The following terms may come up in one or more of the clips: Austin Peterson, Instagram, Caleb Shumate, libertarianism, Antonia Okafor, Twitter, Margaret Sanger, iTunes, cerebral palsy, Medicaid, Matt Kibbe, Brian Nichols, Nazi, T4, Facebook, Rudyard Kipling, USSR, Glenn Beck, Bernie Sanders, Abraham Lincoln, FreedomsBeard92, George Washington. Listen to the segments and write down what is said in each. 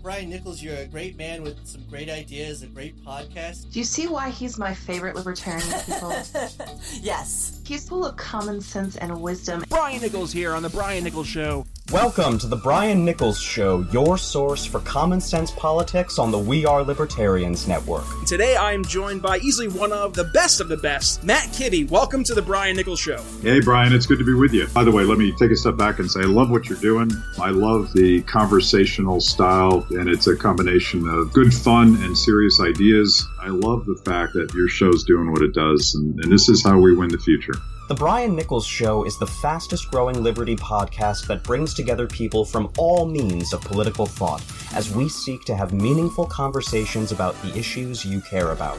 Brian Nichols, you're a great man with some great ideas, a great podcast. Do you see why he's my favorite libertarian people? Yes. He's full of common sense and wisdom. Brian Nichols here on The Brian Nichols Show. Welcome to The Brian Nichols Show, your source for common sense politics on the We Are Libertarians Network. Today I am joined by easily one of the best, Matt Kibbe. Welcome to The Brian Nichols Show. Hey, Brian, it's good to be with you. By the way, let me take a step back and say I love what you're doing. I love the conversational style, and it's a combination of good fun and serious ideas. I love the fact that your show's doing what it does, and this is how we win the future. The Brian Nichols Show is the fastest-growing liberty podcast that brings together people from all means of political thought as we seek to have meaningful conversations about the issues you care about.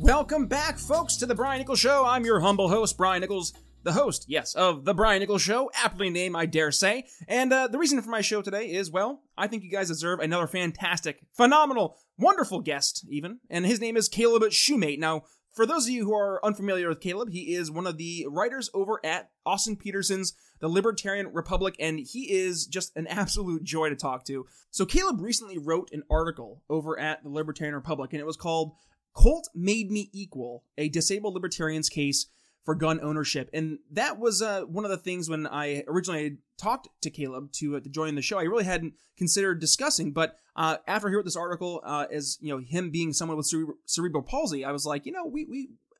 Welcome back, folks, to The Brian Nichols Show. I'm your humble host, Brian Nichols, the host, yes, of The Brian Nichols Show, aptly named, I dare say. And the reason for my show today is, well, I think you guys deserve another fantastic, phenomenal, wonderful guest, even. And his name is Caleb Shumate. Now, for those of you who are unfamiliar with Caleb, he is one of the writers over at Austin Peterson's The Libertarian Republic, and he is just an absolute joy to talk to. So Caleb recently wrote an article over at The Libertarian Republic, and it was called Colt Made Me Equal, a Disabled Libertarian's Case for Gun Ownership. And that was one of the things when I originally talked to Caleb to join the show, I really hadn't considered discussing. But after I heard this article, as you know, him being someone with cerebral palsy, I was like, you know,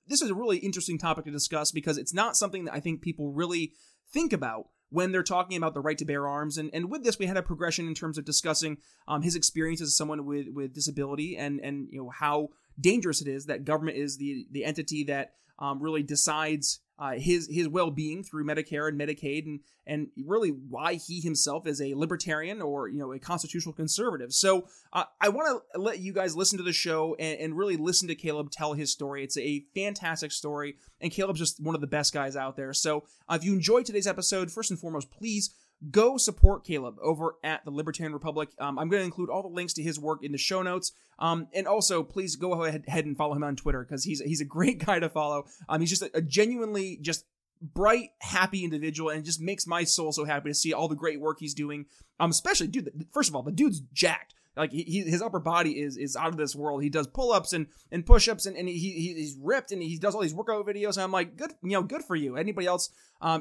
this is a really interesting topic to discuss because it's not something that I think people really think about when they're talking about the right to bear arms. And with this, we had a progression in terms of discussing his experience as someone with disability and you know how dangerous it is that government is the entity that really decides his well-being through Medicare and Medicaid, and really why he himself is a libertarian or, you know, a constitutional conservative. So I want to let you guys listen to the show and really listen to Caleb tell his story. It's a fantastic story, and Caleb's just one of the best guys out there. So if you enjoyed today's episode, first and foremost, please go support Caleb over at the Libertarian Republic. I'm going to include all the links to his work in the show notes. And also, please go ahead and follow him on Twitter because he's a great guy to follow. He's just a genuinely just bright, happy individual, and it just makes my soul so happy to see all the great work he's doing. Especially, dude, first of all, the dude's jacked. Like his upper body is out of this world. He does pull-ups and push-ups and he's ripped and he does all these workout videos. And I'm like, good for you. Anybody else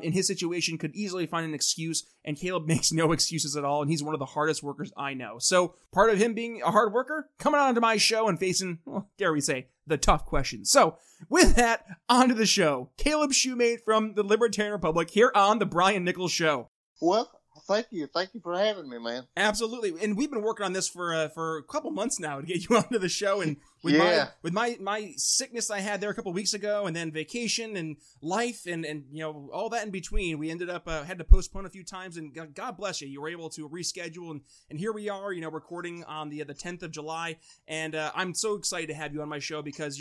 in his situation could easily find an excuse, and Caleb makes no excuses at all. And he's one of the hardest workers I know. So part of him being a hard worker, coming onto my show and facing, well, dare we say, the tough questions. So with that, onto the show. Caleb Shumate from the Libertarian Republic here on the Brian Nichols Show. Well, Thank you for having me, man. Absolutely, and we've been working on this for a couple months now to get you onto the show. And with my sickness I had there a couple of weeks ago, and then vacation and life, and you know all that in between, we ended up had to postpone a few times. And God bless you, you were able to reschedule, and here we are, you know, recording on the 10th of July. And I'm so excited to have you on my show because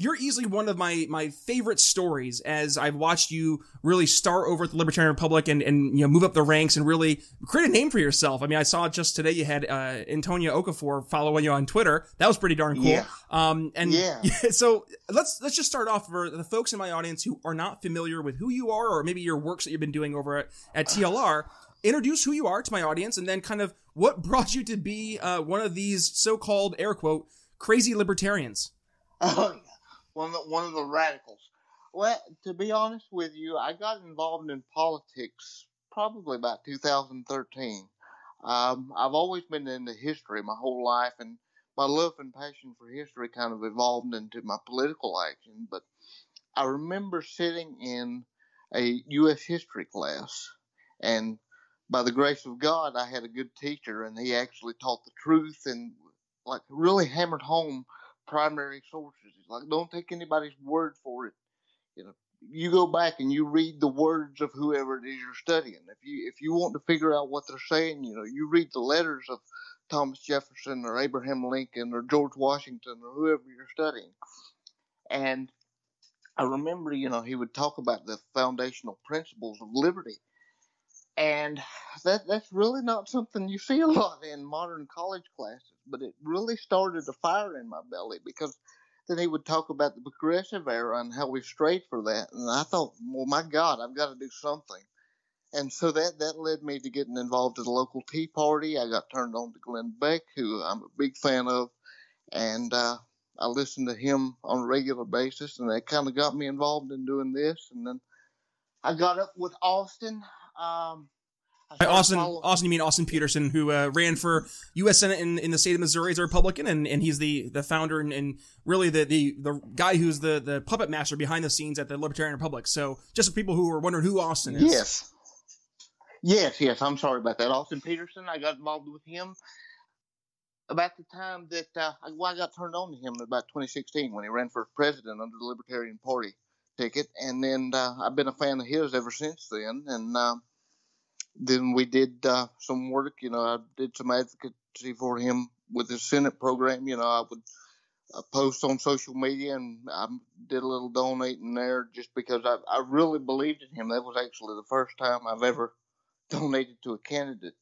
you're easily one of my favorite stories as I've watched you really start over at the Libertarian Republic and you know move up the ranks and really create a name for yourself. I mean, I saw just today you had Antonia Okafor following you on Twitter. That was pretty darn cool. Yeah. So let's just start off for the folks in my audience who are not familiar with who you are or maybe your works that you've been doing over at TLR. Introduce who you are to my audience and then kind of what brought you to be one of these so-called, air quote, crazy libertarians. Oh, One of the radicals. Well, to be honest with you, I got involved in politics probably about 2013. I've always been into history my whole life, and my love and passion for history kind of evolved into my political action. But I remember sitting in a U.S. history class, and by the grace of God, I had a good teacher, and he actually taught the truth and like really hammered home primary sources. Like, don't take anybody's word for it. You know, you go back and you read the words of whoever it is you're studying. If you want to figure out what they're saying, you know, you read the letters of Thomas Jefferson or Abraham Lincoln or George Washington or whoever you're studying. And I remember, you know, he would talk about the foundational principles of liberty. And that's really not something you see a lot in modern college classes, but it really started a fire in my belly, because then he would talk about the progressive era and how we strayed for that. And I thought, well, my God, I've got to do something. And so that led me to getting involved in the local Tea Party. I got turned on to Glenn Beck, who I'm a big fan of, and I listened to him on a regular basis, and that kind of got me involved in doing this. And then I got up with Austin. Austin, you mean Austin Peterson, who ran for U.S. Senate in the state of Missouri as a Republican, and he's the founder and really the guy who's the puppet master behind the scenes at the Libertarian Republic. So just for people who are wondering who Austin is. Yes, I'm sorry about that. Austin Peterson, I got involved with him about the time that I got turned on to him about 2016 when he ran for president under the Libertarian Party ticket. And then I've been a fan of his ever since then. And then we did some work, you know, I did some advocacy for him with his Senate program. You know, I would post on social media, and I did a little donating there just because I really believed in him. That was actually the first time I've ever donated to a candidate,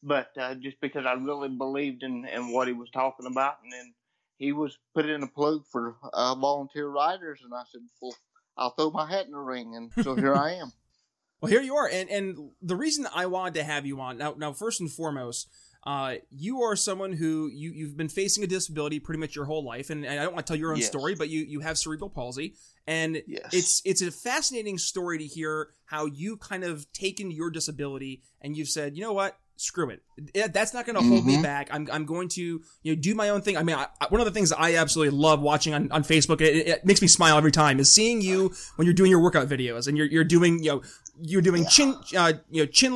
but just because I really believed in what he was talking about. And then he was put in a plug for volunteer riders, and I said, well, I'll throw my hat in the ring, and so here I am. Well, here you are, and the reason I wanted to have you on, now first and foremost, you are someone who, you've been facing a disability pretty much your whole life, and I don't want to tell your own story, but you have cerebral palsy, and it's a fascinating story to hear how you kind of taken your disability, and you've said, you know what, screw it. That's not going to hold me back. I'm going to, you know, do my own thing. I mean, one of the things I absolutely love watching on Facebook, it makes me smile every time, is seeing you when you're doing your workout videos and you're doing, you know, you're doing chin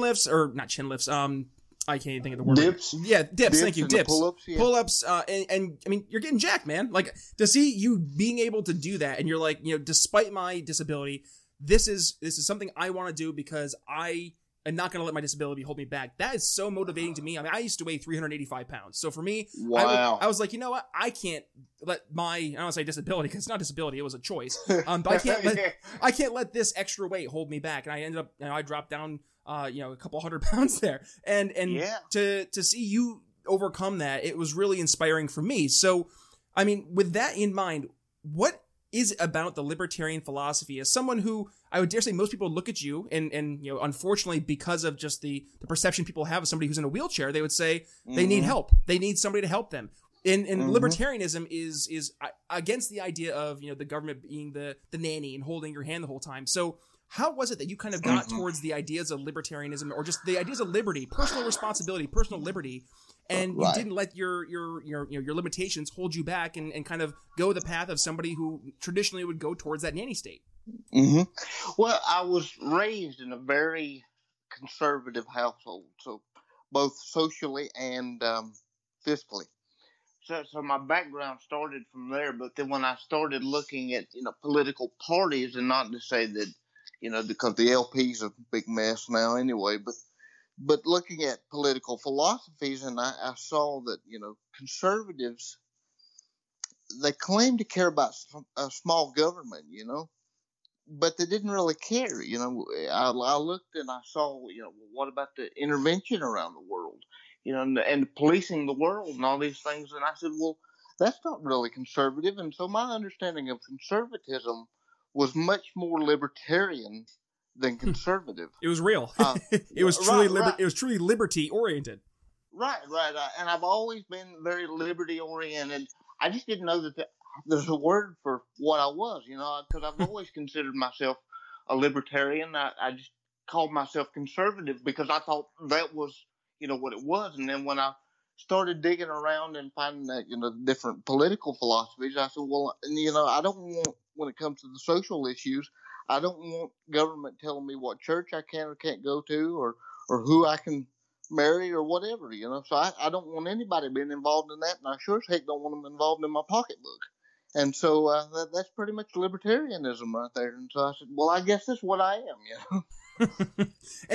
lifts, or not chin lifts, I can't even think of the word. Dips? Yeah, dips. Thank you. Dips. Pull-ups. Yeah. Pull-ups. And I mean, you're getting jacked, man. Like, to see you being able to do that, and you're like, you know, despite my disability, this is something I want to do because I am not going to let my disability hold me back. That is so motivating to me. I mean, I used to weigh 385 pounds. So for me, I was like, you know what? I can't let my, I don't want to say disability, because it's not disability. It was a choice. But I can't let this extra weight hold me back. And I ended up, you know, I dropped down a couple 100 pounds there, and to see you overcome that, it was really inspiring for me. So, I mean, with that in mind, what is it about the libertarian philosophy? As someone who, I would dare say, most people look at you, and you know, unfortunately, because of just the perception people have of somebody who's in a wheelchair, they would say they need help, they need somebody to help them. And libertarianism is against the idea of, you know, the government being the nanny and holding your hand the whole time. So, how was it that you kind of got towards the ideas of libertarianism, or just the ideas of liberty, personal responsibility, personal liberty, and you didn't let your limitations hold you back, and kind of go the path of somebody who traditionally would go towards that nanny state? Well, I was raised in a very conservative household, so both socially and fiscally. So my background started from there, but then when I started looking at, you know, political parties, and not to say that, you know, because the LP is a big mess now anyway, but looking at political philosophies, and I saw that, you know, conservatives, they claim to care about a small government, you know, but they didn't really care. You know, I looked and I saw, you know, what about the intervention around the world? You know, and policing the world and all these things. And I said, well, that's not really conservative. And so my understanding of conservatism was much more libertarian than conservative. It was real. It was truly liberty-oriented. Right. And I've always been very liberty-oriented. I just didn't know that there's a word for what I was, you know, because I've always considered myself a libertarian. I just called myself conservative because I thought that was, you know, what it was. And then when I started digging around and finding that, you know, different political philosophies, I said, well, you know, I don't want, when it comes to the social issues, I don't want government telling me what church I can or can't go to, or who I can marry or whatever, you know. So I don't want anybody being involved in that, and I sure as heck don't want them involved in my pocketbook. And so that's pretty much libertarianism right there. And so I said, well, I guess that's what I am, you know. And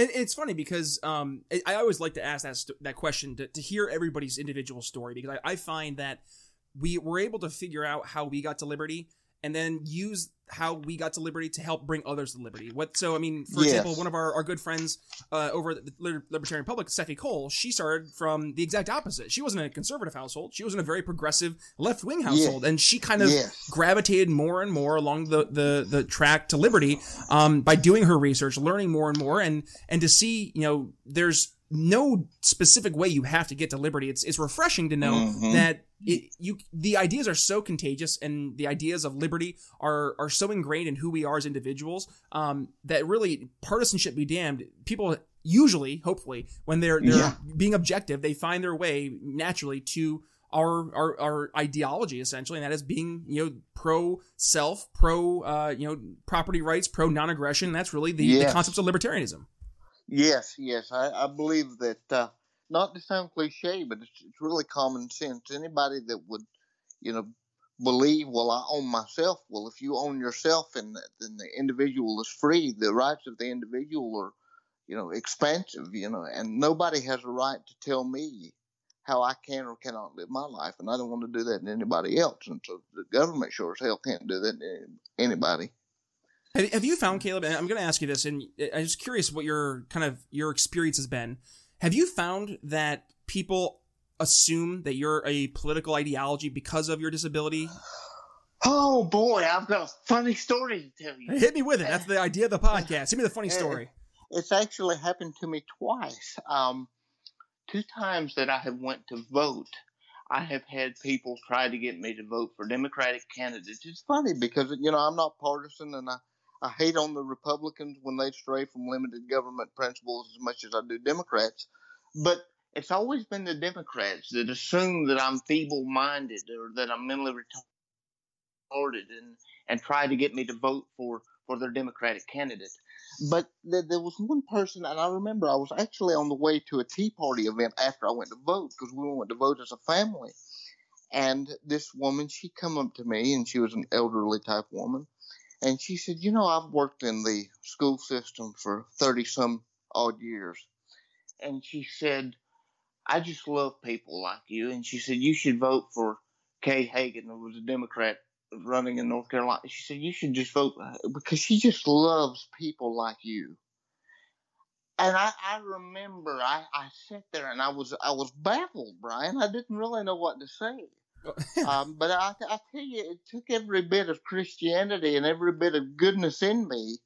it's funny because I always like to ask that question to hear everybody's individual story, because I find that we were able to figure out how we got to liberty and then use how we got to liberty to help bring others to liberty. For example, one of our good friends over at the Libertarian Republic, Steffi Cole, she started from the exact opposite. She wasn't in a conservative household. She was in a very progressive left-wing household, and she kind of gravitated more and more along the track to liberty by doing her research, learning more and more, and to see, you know, there's no specific way you have to get to liberty. It's refreshing to know that the ideas are so contagious, and the ideas of liberty are so ingrained in who we are as individuals that really, partisanship be damned, people usually, hopefully, when they're being objective, they find their way naturally to our ideology, essentially, and that is being, you know, pro-self, pro-property rights, pro-non-aggression. And that's really the concepts of libertarianism. Yes. I believe that, not to sound cliche, but it's really common sense. Anybody that would, you know, believe, well, I own myself. Well, if you own yourself and then the individual is free, the rights of the individual are, you know, expansive, you know, and nobody has a right to tell me how I can or cannot live my life. And I don't want to do that to anybody else. And so the government sure as hell can't do that to anybody. Have you found, Caleb, and I'm going to ask you this, and I'm just curious what your experience has been. Have you found that people assume that you're a political ideology because of your disability? Oh, boy, I've got a funny story to tell you. Hit me with it. That's the idea of the podcast. Give me the funny story. It's actually happened to me twice. Two times that I have went to vote, I have had people try to get me to vote for Democratic candidates. It's funny because, you know, I'm not partisan, and I hate on the Republicans when they stray from limited government principles as much as I do Democrats. But it's always been the Democrats that assume that I'm feeble-minded or that I'm mentally retarded and try to get me to vote for their Democratic candidate. But there was one person, and I remember I was actually on the way to a Tea Party event after I went to vote, because we went to vote as a family. And this woman, she come up to me, and she was an elderly type woman. And she said, you know, I've worked in the school system for 30-some odd years. And she said, I just love people like you. And she said, you should vote for Kay Hagan, who was a Democrat running in North Carolina. She said, you should just vote because she just loves people like you. And I remember I sat there and I was baffled, Brian. I didn't really know what to say. But I tell you, it took every bit of Christianity and every bit of goodness in me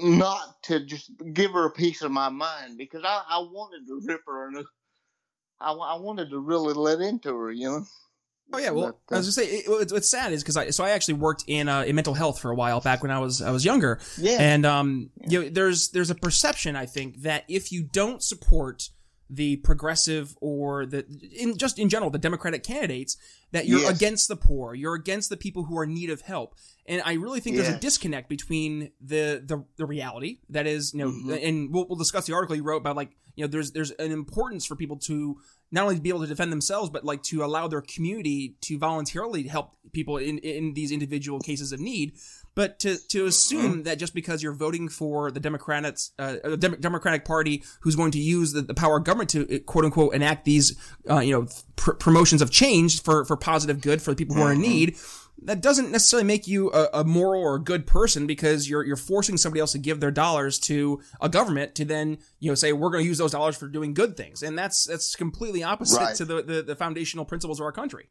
not to just give her a piece of my mind, because I wanted to rip her and I wanted to really let into her, you know. Oh yeah, well, I was gonna say what's sad is because I actually worked in mental health for a while back when I was younger, and you know, there's a perception, I think, that if you don't support the progressive or in general, the Democratic candidates, that you're against the poor, you're against the people who are in need of help. And I really think there's a disconnect between the reality that is, you know, and we'll discuss the article you wrote about, like, you know, there's an importance for people to not only be able to defend themselves, but like to allow their community to voluntarily help people in these individual cases of need. But to assume that just because you're voting for the Democratic Party, who's going to use the power of government to, quote unquote, enact these promotions of change for positive good for the people who are in need, that doesn't necessarily make you a moral or a good person, because you're forcing somebody else to give their dollars to a government to then, you know, say we're going to use those dollars for doing good things, and that's completely opposite to the foundational principles of our country.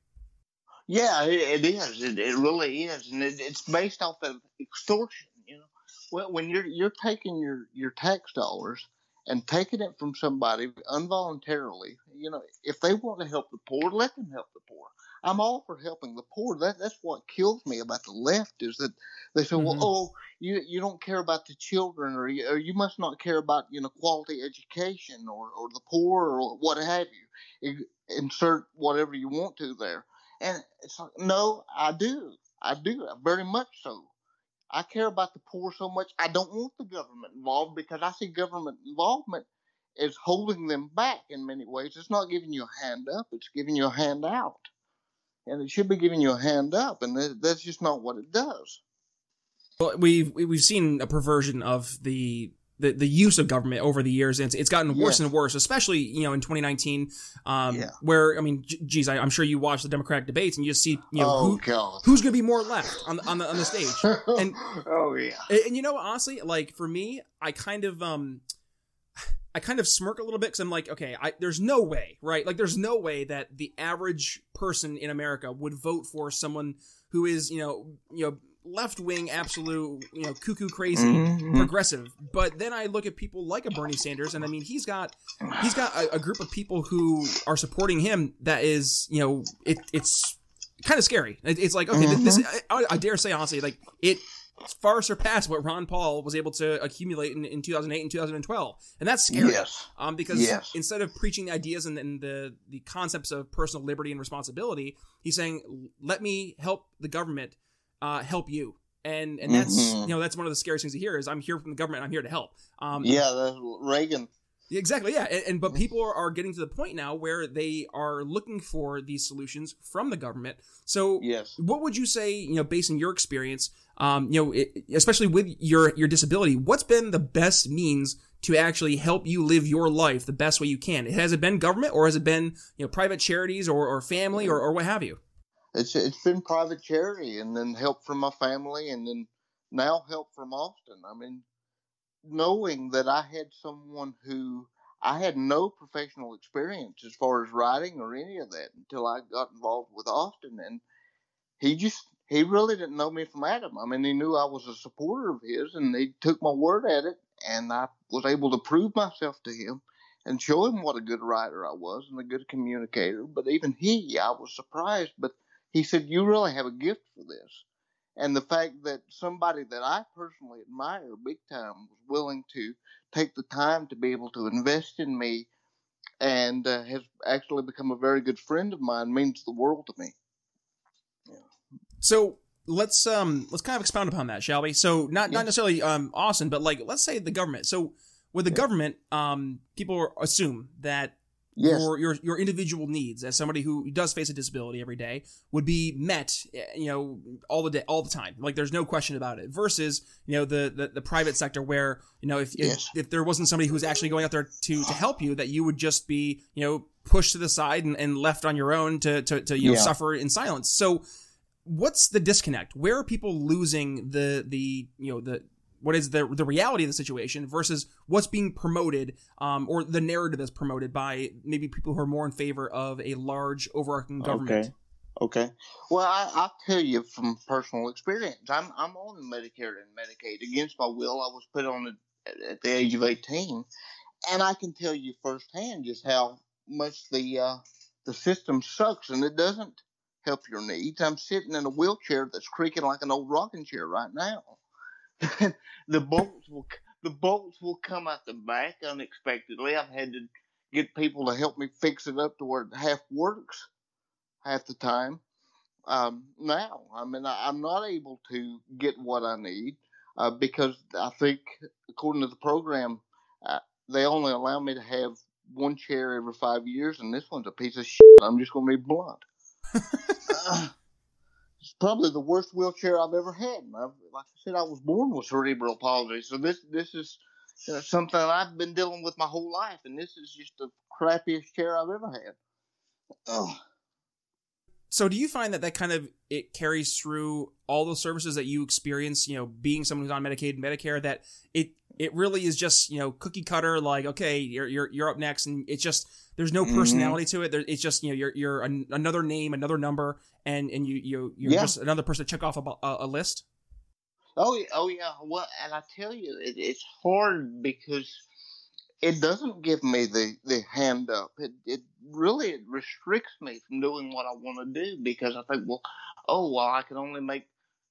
Yeah, it is. It really is, and it's based off of extortion. You know, when you're taking your tax dollars and taking it from somebody involuntarily, you know, if they want to help the poor, let them help the poor. I'm all for helping the poor. That's what kills me about the left, is that they say, well, you don't care about the children, or you must not care about, you know, quality education or the poor or what have you. Insert whatever you want to there. And it's like, no, I do, very much so. I care about the poor so much. I don't want the government involved, because I see government involvement is holding them back in many ways. It's not giving you a hand up, it's giving you a hand out. And it should be giving you a hand up, and that's just not what it does. Well, we've seen a perversion of the the use of government over the years. And it's gotten worse and worse, especially, you know, in 2019, where, I mean, I'm sure you watch the Democratic debates and you just see, you know, who's going to be more left on the stage. And, and you know, honestly, like for me, I kind of smirk a little bit because I'm like, okay, there's no way, right? Like there's no way that the average person in America would vote for someone who is, you know, left-wing, absolute, you know, cuckoo crazy, progressive. But then I look at people like a Bernie Sanders, and I mean, he's got a group of people who are supporting him that is, you know, it's kind of scary. It's like, okay, this I dare say, honestly, like it far surpassed what Ron Paul was able to accumulate in 2008 and 2012. And that's scary. Yes. Because instead of preaching the ideas and the concepts of personal liberty and responsibility, he's saying, let me help the government help you, and that's you know, that's one of the scariest things to hear is I'm here from the government, I'm here to help. Reagan. Exactly, yeah, and but people are getting to the point now where they are looking for these solutions from the government. So, what would you say, you know, based on your experience, you know, especially with your disability, what's been the best means to actually help you live your life the best way you can? Has it been government, or has it been, you know, private charities, or family, or what have you? It's been private charity, and then help from my family, and then now help from Austin. I mean, knowing that I had someone who I had no professional experience as far as writing or any of that until I got involved with Austin, and he really didn't know me from Adam. I mean, he knew I was a supporter of his, and he took my word at it, and I was able to prove myself to him and show him what a good writer I was and a good communicator. But even I was surprised, but he said, you really have a gift for this. And the fact that somebody that I personally admire big time was willing to take the time to be able to invest in me and has actually become a very good friend of mine means the world to me. Yeah. So let's kind of expound upon that, shall we? So not necessarily Austin, but like, let's say the government. So with the government, people assume that your individual needs as somebody who does face a disability every day would be met, you know, all the time. Like there's no question about it. Versus, you know, the private sector where, you know, if there wasn't somebody who's actually going out there to help you, that you would just be, you know, pushed to the side and left on your own to you know, suffer in silence. So what's the disconnect? Where are people losing the you know, what is the reality of the situation versus what's being promoted, or the narrative that's promoted by maybe people who are more in favor of a large overarching government? Okay. Well, I'll tell you from personal experience. I'm on Medicare and Medicaid. Against my will, I was put on it at the age of 18. And I can tell you firsthand just how much the system sucks, and it doesn't help your needs. I'm sitting in a wheelchair that's creaking like an old rocking chair right now. The bolts will come out the back unexpectedly. I've had to get people to help me fix it up to where it half works half the time. Now, I mean, I'm not able to get what I need because I think, according to the program, they only allow me to have one chair every 5 years, and this one's a piece of shit. I'm just going to be blunt. It's probably the worst wheelchair I've ever had. Like I said, I was born with cerebral palsy, so this is, you know, something I've been dealing with my whole life, and this is just the crappiest chair I've ever had. Ugh. So do you find that kind of it carries through all those services that you experience, you know, being someone who's on Medicaid and Medicare, that it really is just, you know, cookie cutter, like, okay, you're up next, and it's just there's no personality to it. It's just, you know, you're another name, another number, and you're just another person to check off a list. Oh yeah. Well, and I tell you, it's hard because it doesn't give me the hand up. It really restricts me from doing what I want to do because I think, I can only make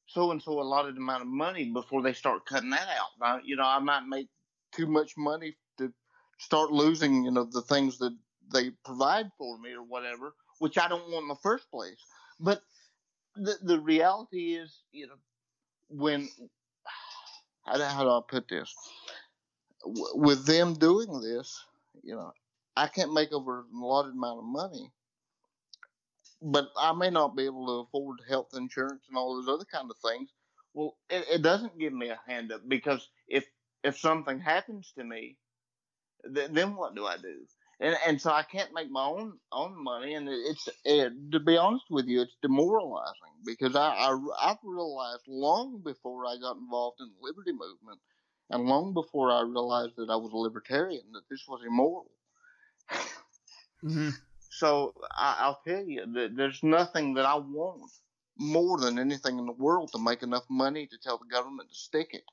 so-and-so a allotted amount of money before they start cutting that out. I might make too much money to start losing, you know, the things that they provide for me or whatever, which I don't want in the first place. But the reality is, you know, when – how do I put this? With them doing this, you know, I can't make over an allotted amount of money, but I may not be able to afford health insurance and all those other kind of things. Well, it doesn't give me a hand up because if if something happens to me, then what do I do? And so I can't make my own money, and it's to be honest with you, it's demoralizing, because I've realized long before I got involved in the liberty movement, and long before I realized that I was a libertarian, that this was immoral. Mm-hmm. So I'll tell you that there's nothing that I want more than anything in the world to make enough money to tell the government to stick it.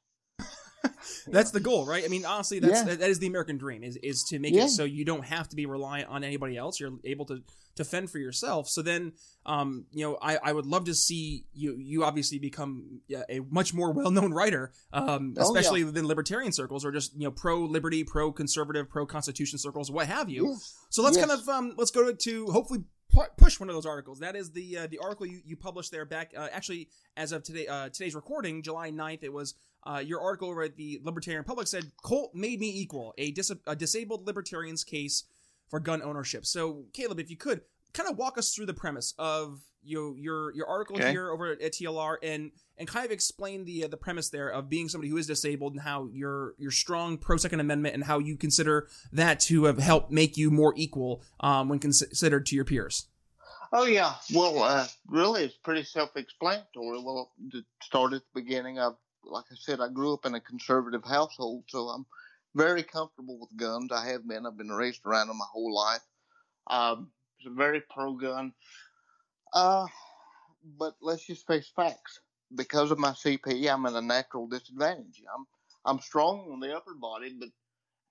That's the goal, right? I mean, honestly, that is the American dream, is to make it so you don't have to be reliant on anybody else. You're able to fend for yourself. So then, I would love to see you obviously become a much more well-known writer, especially within libertarian circles, or just, pro-liberty, pro-conservative, pro-constitution circles, what have you. Yes. So let's kind of, let's go to hopefully push one of those articles. That is the article you published there back, actually, as of today, today's recording, July 9th, it was, your article over at the Libertarian Republic said, "Colt made me equal, a disabled libertarian's case for gun ownership." So, Caleb, if you could kind of walk us through the premise of your article here over at TLR, and kind of explain the premise there of being somebody who is disabled, and how your strong pro-Second Amendment, and how you consider that to have helped make you more equal when considered to your peers. Oh, yeah. Well, really, it's pretty self-explanatory. Well, to start at the beginning, like I said, I grew up in a conservative household, so I'm very comfortable with guns. I have been. I've been raised around them my whole life. It's a very pro-gun. But let's just face facts. Because of my CP, I'm at a natural disadvantage. I'm strong on the upper body, but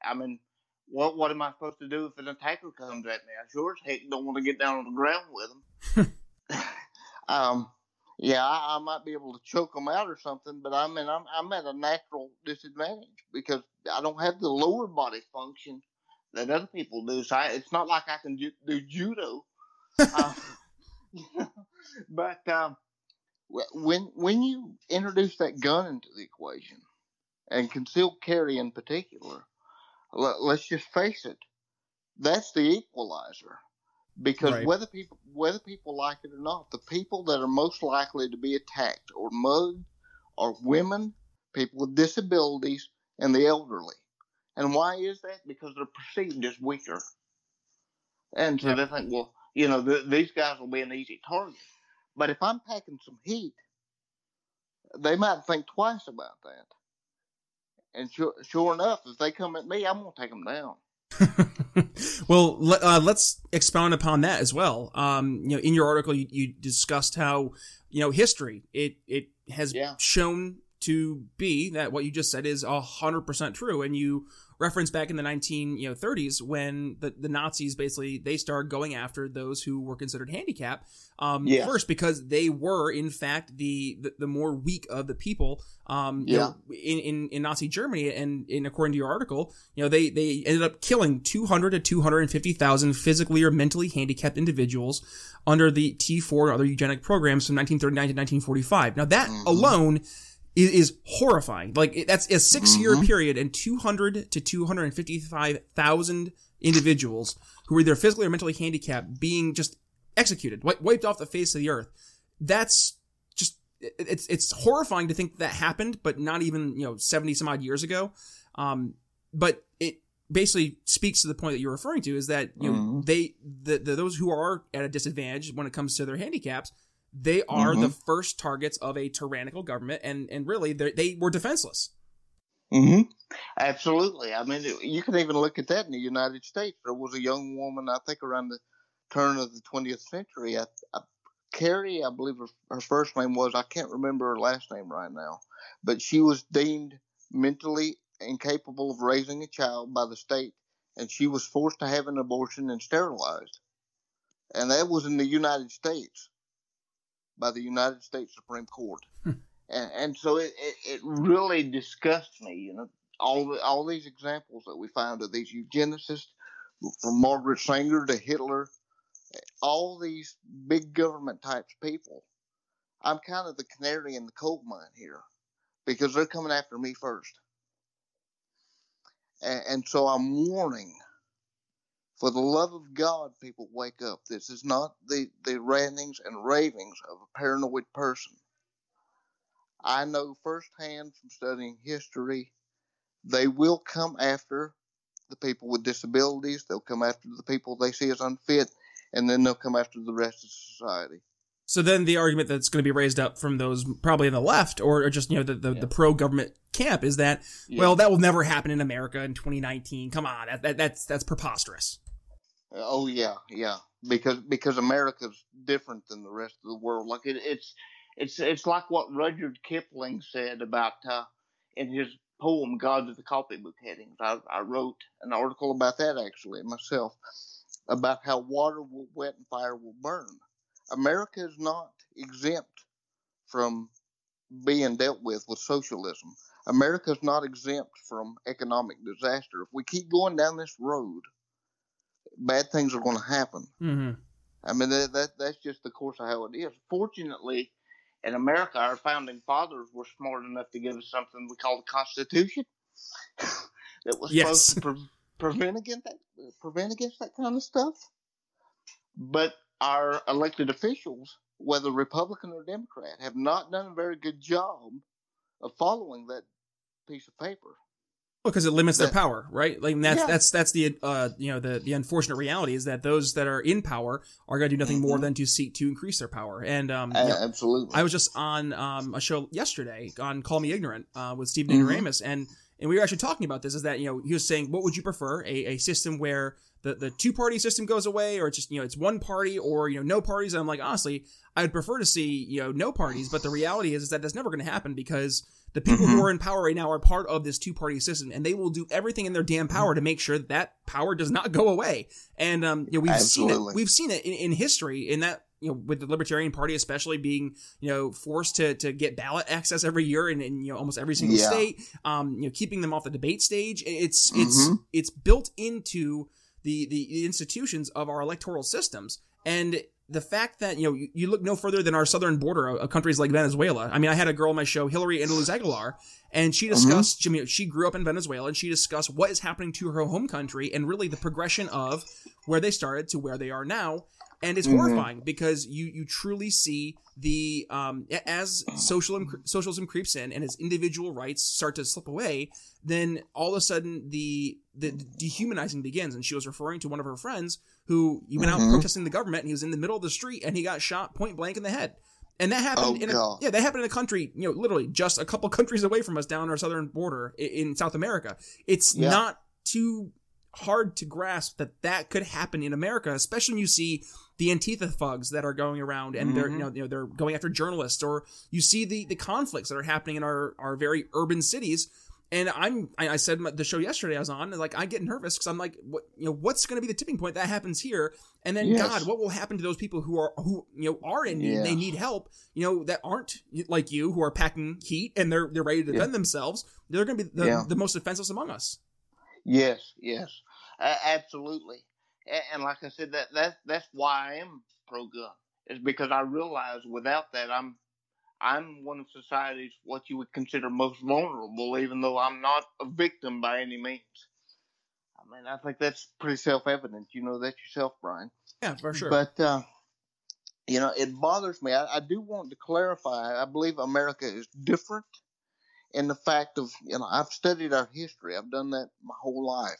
I mean, what am I supposed to do if an attacker comes at me? I sure as heck don't want to get down on the ground with him. Yeah, I might be able to choke them out or something, but I mean, I'm at a natural disadvantage because I don't have the lower body function that other people do. So it's not like I can do judo. But when you introduce that gun into the equation, and concealed carry in particular, let's just face it, that's the equalizer. Because whether people like it or not, the people that are most likely to be attacked or mugged are women, people with disabilities, and the elderly. And why is that? Because they're perceived as weaker. And so they think, well, these guys will be an easy target. But if I'm packing some heat, they might think twice about that. And sure enough, if they come at me, I'm going to take them down. Well, let's expound upon that as well. In your article, you discussed how history it has shown to be that what you just said is 100% true, and you referenced back in the 1930s when the Nazis basically they started going after those who were considered handicapped first because they were in fact the more weak of the people in Nazi Germany, and according to your article, they ended up killing 200,000 to 250,000 physically or mentally handicapped individuals under the T4 and other eugenic programs from 1939 to 1945. Now that alone is horrifying. Like, that's a 6-year period, and 200 to 255,000 individuals who were either physically or mentally handicapped being just executed, wiped off the face of the earth. That's just, it's horrifying to think that happened, but not even, 70 some odd years ago. But it basically speaks to the point that you're referring to, is that, those who are at a disadvantage when it comes to their handicaps, they are the first targets of a tyrannical government, and really, they were defenseless. Mm-hmm. Absolutely. I mean, you can even look at that in the United States. There was a young woman, I think, around the turn of the 20th century. Carrie, I believe her first name was. I can't remember her last name right now. But she was deemed mentally incapable of raising a child by the state, and she was forced to have an abortion and sterilized. And that was in the United States, by the United States Supreme Court. And so it really disgusts me, all these examples that we find of these eugenicists, from Margaret Sanger to Hitler, all these big government types people. I'm kind of the canary in the coal mine here because they're coming after me first. And so I'm warning, for the love of God, people, wake up. This is not the rantings and ravings of a paranoid person. I know firsthand from studying history They will come after the people with disabilities. They'll come after the people they see as unfit, and then they'll come after the rest of society. So then the argument that's going to be raised up from those probably on the left or just, you know, the pro-government camp is that, well, that will never happen in America in 2019. Come on, that's preposterous. Oh, yeah. Because America's different than the rest of the world. Like it's like what Rudyard Kipling said about in his poem "Gods of the Copybook Headings." I wrote an article about that actually myself, about how water will wet and fire will burn. America is not exempt from being dealt with socialism. America is not exempt from economic disaster. If we keep going down this road, bad things are going to happen. Mm-hmm. I mean, that's just the course of how it is. Fortunately, in America, our founding fathers were smart enough to give us something we call the Constitution that was supposed to prevent against that kind of stuff. But our elected officials, whether Republican or Democrat, have not done a very good job of following that piece of paper. Well, because it limits their power, right? Like that's the the unfortunate reality is that those that are in power are going to do nothing more than to seek to increase their power. And absolutely, I was just on a show yesterday on Call Me Ignorant with Steve Nicaramus, and we were actually talking about this. Is that he was saying, what would you prefer, a system where the two-party system goes away, or it's just it's one party, or no parties? And I'm like, honestly, I'd prefer to see no parties, but the reality is that that's never going to happen because the people who are in power right now are part of this two-party system, and they will do everything in their damn power to make sure that power does not go away. And we've seen it. We've seen it in history, in that with the Libertarian Party especially being forced to get ballot access every year in almost every single state, keeping them off the debate stage. It's built into the institutions of our electoral systems. And the fact that, you look no further than our southern border of countries like Venezuela. I mean, I had a girl on my show, Hillary Andaluz Aguilar, and she discussed, she grew up in Venezuela, and she discussed what is happening to her home country and really the progression of where they started to where they are now. And it's horrifying because you truly see the as socialism creeps in and as individual rights start to slip away, then all of a sudden the dehumanizing begins. And she was referring to one of her friends who went out protesting the government, and he was in the middle of the street and he got shot point blank in the head. And that happened that happened in a country, literally just a couple countries away from us down our southern border in South America. It's not too hard to grasp that could happen in America, especially when you see the Antifa thugs that are going around and they're they're going after journalists, or you see the conflicts that are happening in our very urban cities. And I said the show yesterday I was on, like, I get nervous because I'm like, what what's going to be the tipping point that happens here? And then God, what will happen to those people who are in need? They need help, that aren't like you, who are packing heat and they're ready to defend themselves. They're going to be the most defenseless among us. Yes, absolutely. And like I said, that's why I am pro-gun. It's because I realize without that, I'm one of society's what you would consider most vulnerable, even though I'm not a victim by any means. I mean, I think that's pretty self-evident. You know that yourself, Brian. Yeah, for sure. But, it bothers me. I do want to clarify. I believe America is different. And the fact of, I've studied our history. I've done that my whole life.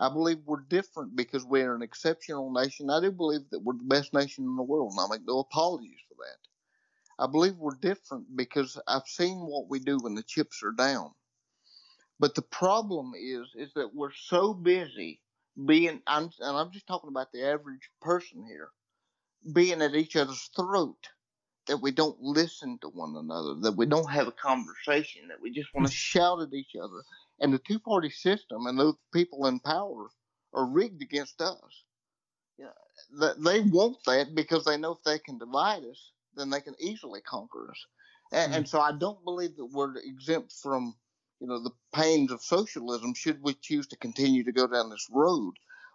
I believe we're different because we're an exceptional nation. I do believe that we're the best nation in the world, and I make no apologies for that. I believe we're different because I've seen what we do when the chips are down. But the problem is that we're so busy being, and I'm just talking about the average person here, being at each other's throat, that we don't listen to one another, that we don't have a conversation, that we just want to shout at each other. And the two-party system and those people in power are rigged against us. They want that because they know if they can divide us, then they can easily conquer us. And so I don't believe that we're exempt from the pains of socialism should we choose to continue to go down this road.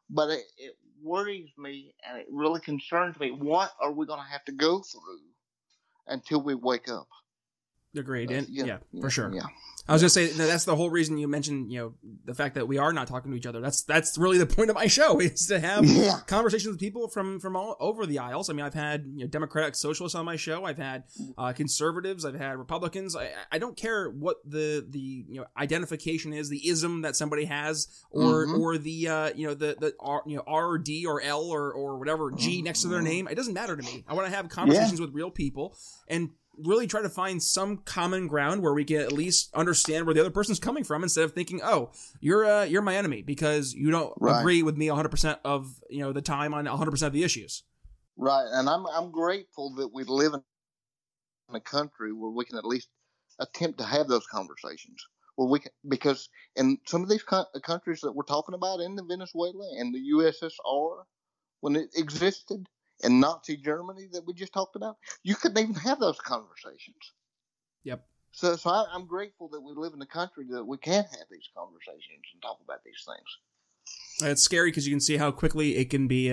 But it worries me, and it really concerns me. What are we going to have to go through until we wake up? Agreed. And, yeah, for sure. Yeah. I was going to say that's the whole reason you mentioned, you know, the fact that we are not talking to each other. That's really the point of my show, is to have conversations with people from all over the aisles. I mean, I've had, you know, Democratic socialists on my show. I've had conservatives. I've had Republicans. I don't care what the you know, identification is, the ism that somebody has, or or the you know, the R, you know, R or D or L or whatever G next to their name. It doesn't matter to me. I want to have conversations with real people and really try to find some common ground where we can at least understand where the other person's coming from, instead of thinking, oh, you're my enemy because you don't agree with me 100% of, you know, the time on 100% of the issues. Right. And I'm grateful that we live in a country where we can at least attempt to have those conversations, where we can, because in some of these countries that we're talking about, in the Venezuela and the USSR, when it existed, and Nazi Germany that we just talked about, you couldn't even have those conversations. Yep. So I'm grateful that we live in a country that we can have these conversations and talk about these things. It's scary because you can see how quickly it can be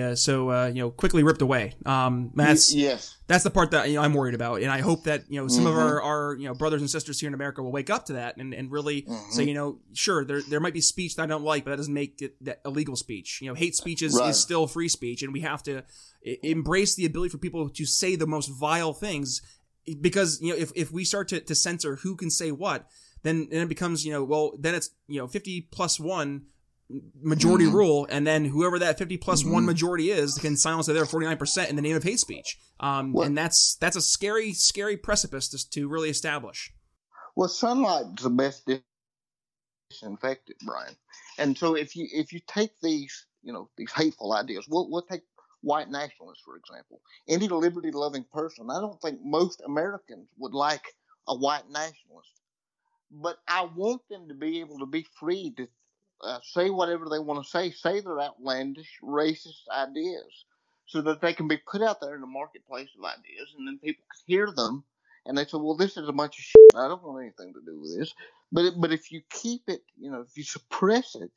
quickly ripped away. That's the part that, you know, I'm worried about, and I hope that, you know, some of our you know, brothers and sisters here in America will wake up to that and really say, you know, sure, there might be speech that I don't like, but that doesn't make it that illegal speech. You know, hate speech is still free speech, and we have to embrace the ability for people to say the most vile things, because, you know, if we start to censor who can say what, then it becomes, you know, well, then it's, you know, 50+1 majority rule, and then whoever that 50+1 majority is can silence the other 49% in the name of hate speech. And that's a scary, scary precipice to really establish. Well, sunlight's the best disinfectant, Brian. And so if you take these, you know, these hateful ideas, we'll take white nationalists, for example. Any liberty-loving person, I don't think most Americans would like a white nationalist, but I want them to be able to be free to say whatever they want to say their outlandish, racist ideas, so that they can be put out there in the marketplace of ideas, and then people can hear them, and they say, well, this is a bunch of shit, I don't want anything to do with this. But if you keep it, you know, if you suppress it,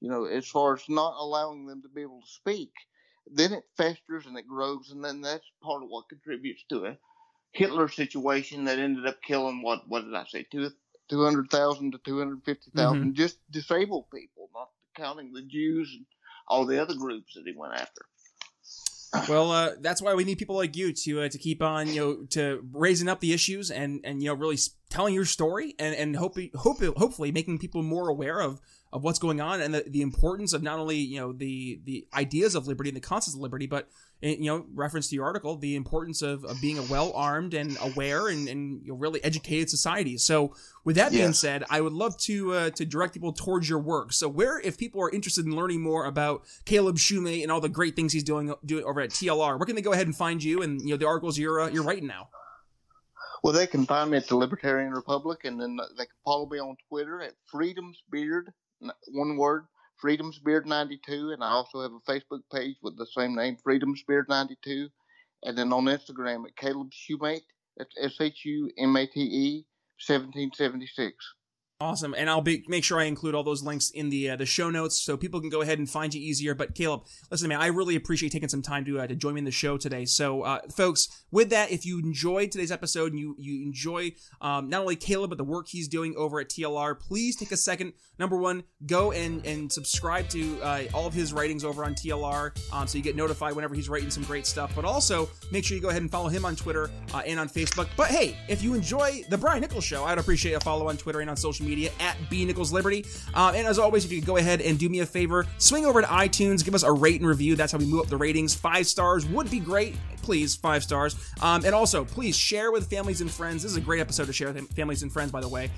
you know, as far as not allowing them to be able to speak, then it festers and it grows, and then that's part of what contributes to a Hitler situation that ended up killing, what did I say, 200,000 to 250,000 just disabled people, not counting the Jews and all the other groups that he went after. Well, that's why we need people like you to keep on, you know, to raising up the issues and you know, really telling your story and hopefully making people more aware of what's going on, and the importance of not only, you know, the ideas of liberty and the concepts of liberty, but, you know, reference to your article, the importance of being a well-armed and aware and you know, really educated society. So with that being said, I would love to direct people towards your work. So where, if people are interested in learning more about Caleb Shumate and all the great things he's doing over at TLR, where can they go ahead and find you and, you know, the articles you're writing now? Well, they can find me at The Libertarian Republic, and then they can follow me on Twitter at FreedomsBeard, one word, FreedomsBeard92, and I also have a Facebook page with the same name, FreedomsBeard92, and then on Instagram at Caleb Shumate, that's SHUMATE 1776. Awesome, and I'll make sure I include all those links in the show notes so people can go ahead and find you easier. But Caleb, listen, man, I really appreciate taking some time to join me in the show today. So, folks, with that, if you enjoyed today's episode and you enjoy not only Caleb but the work he's doing over at TLR, please take a second. Number one, go and subscribe to all of his writings over on TLR, so you get notified whenever he's writing some great stuff. But also, make sure you go ahead and follow him on Twitter and on Facebook. But hey, if you enjoy The Brian Nichols Show, I'd appreciate a follow on Twitter and on social media at @bnicholsliberty. And as always, if you could go ahead and do me a favor, swing over to iTunes, give us a rate and review. That's how we move up the ratings. 5 stars would be great. Please, 5 stars. And also, please share with families and friends. This is a great episode to share with families and friends, by the way.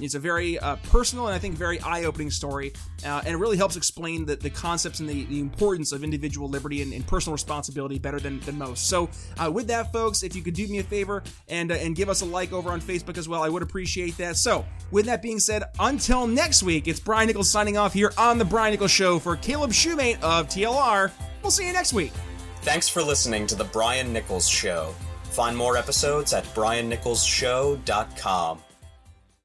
It's a very personal and I think very eye-opening story. And it really helps explain the concepts and the importance of individual liberty and personal responsibility better than most. So with that, folks, if you could do me a favor and give us a like over on Facebook as well, I would appreciate that. So with that being said, until next week, it's Brian Nichols signing off here on The Brian Nichols Show for Caleb Shumate of TLR. We'll see you next week. Thanks for listening to The Brian Nichols Show. Find more episodes at briannicholsshow.com.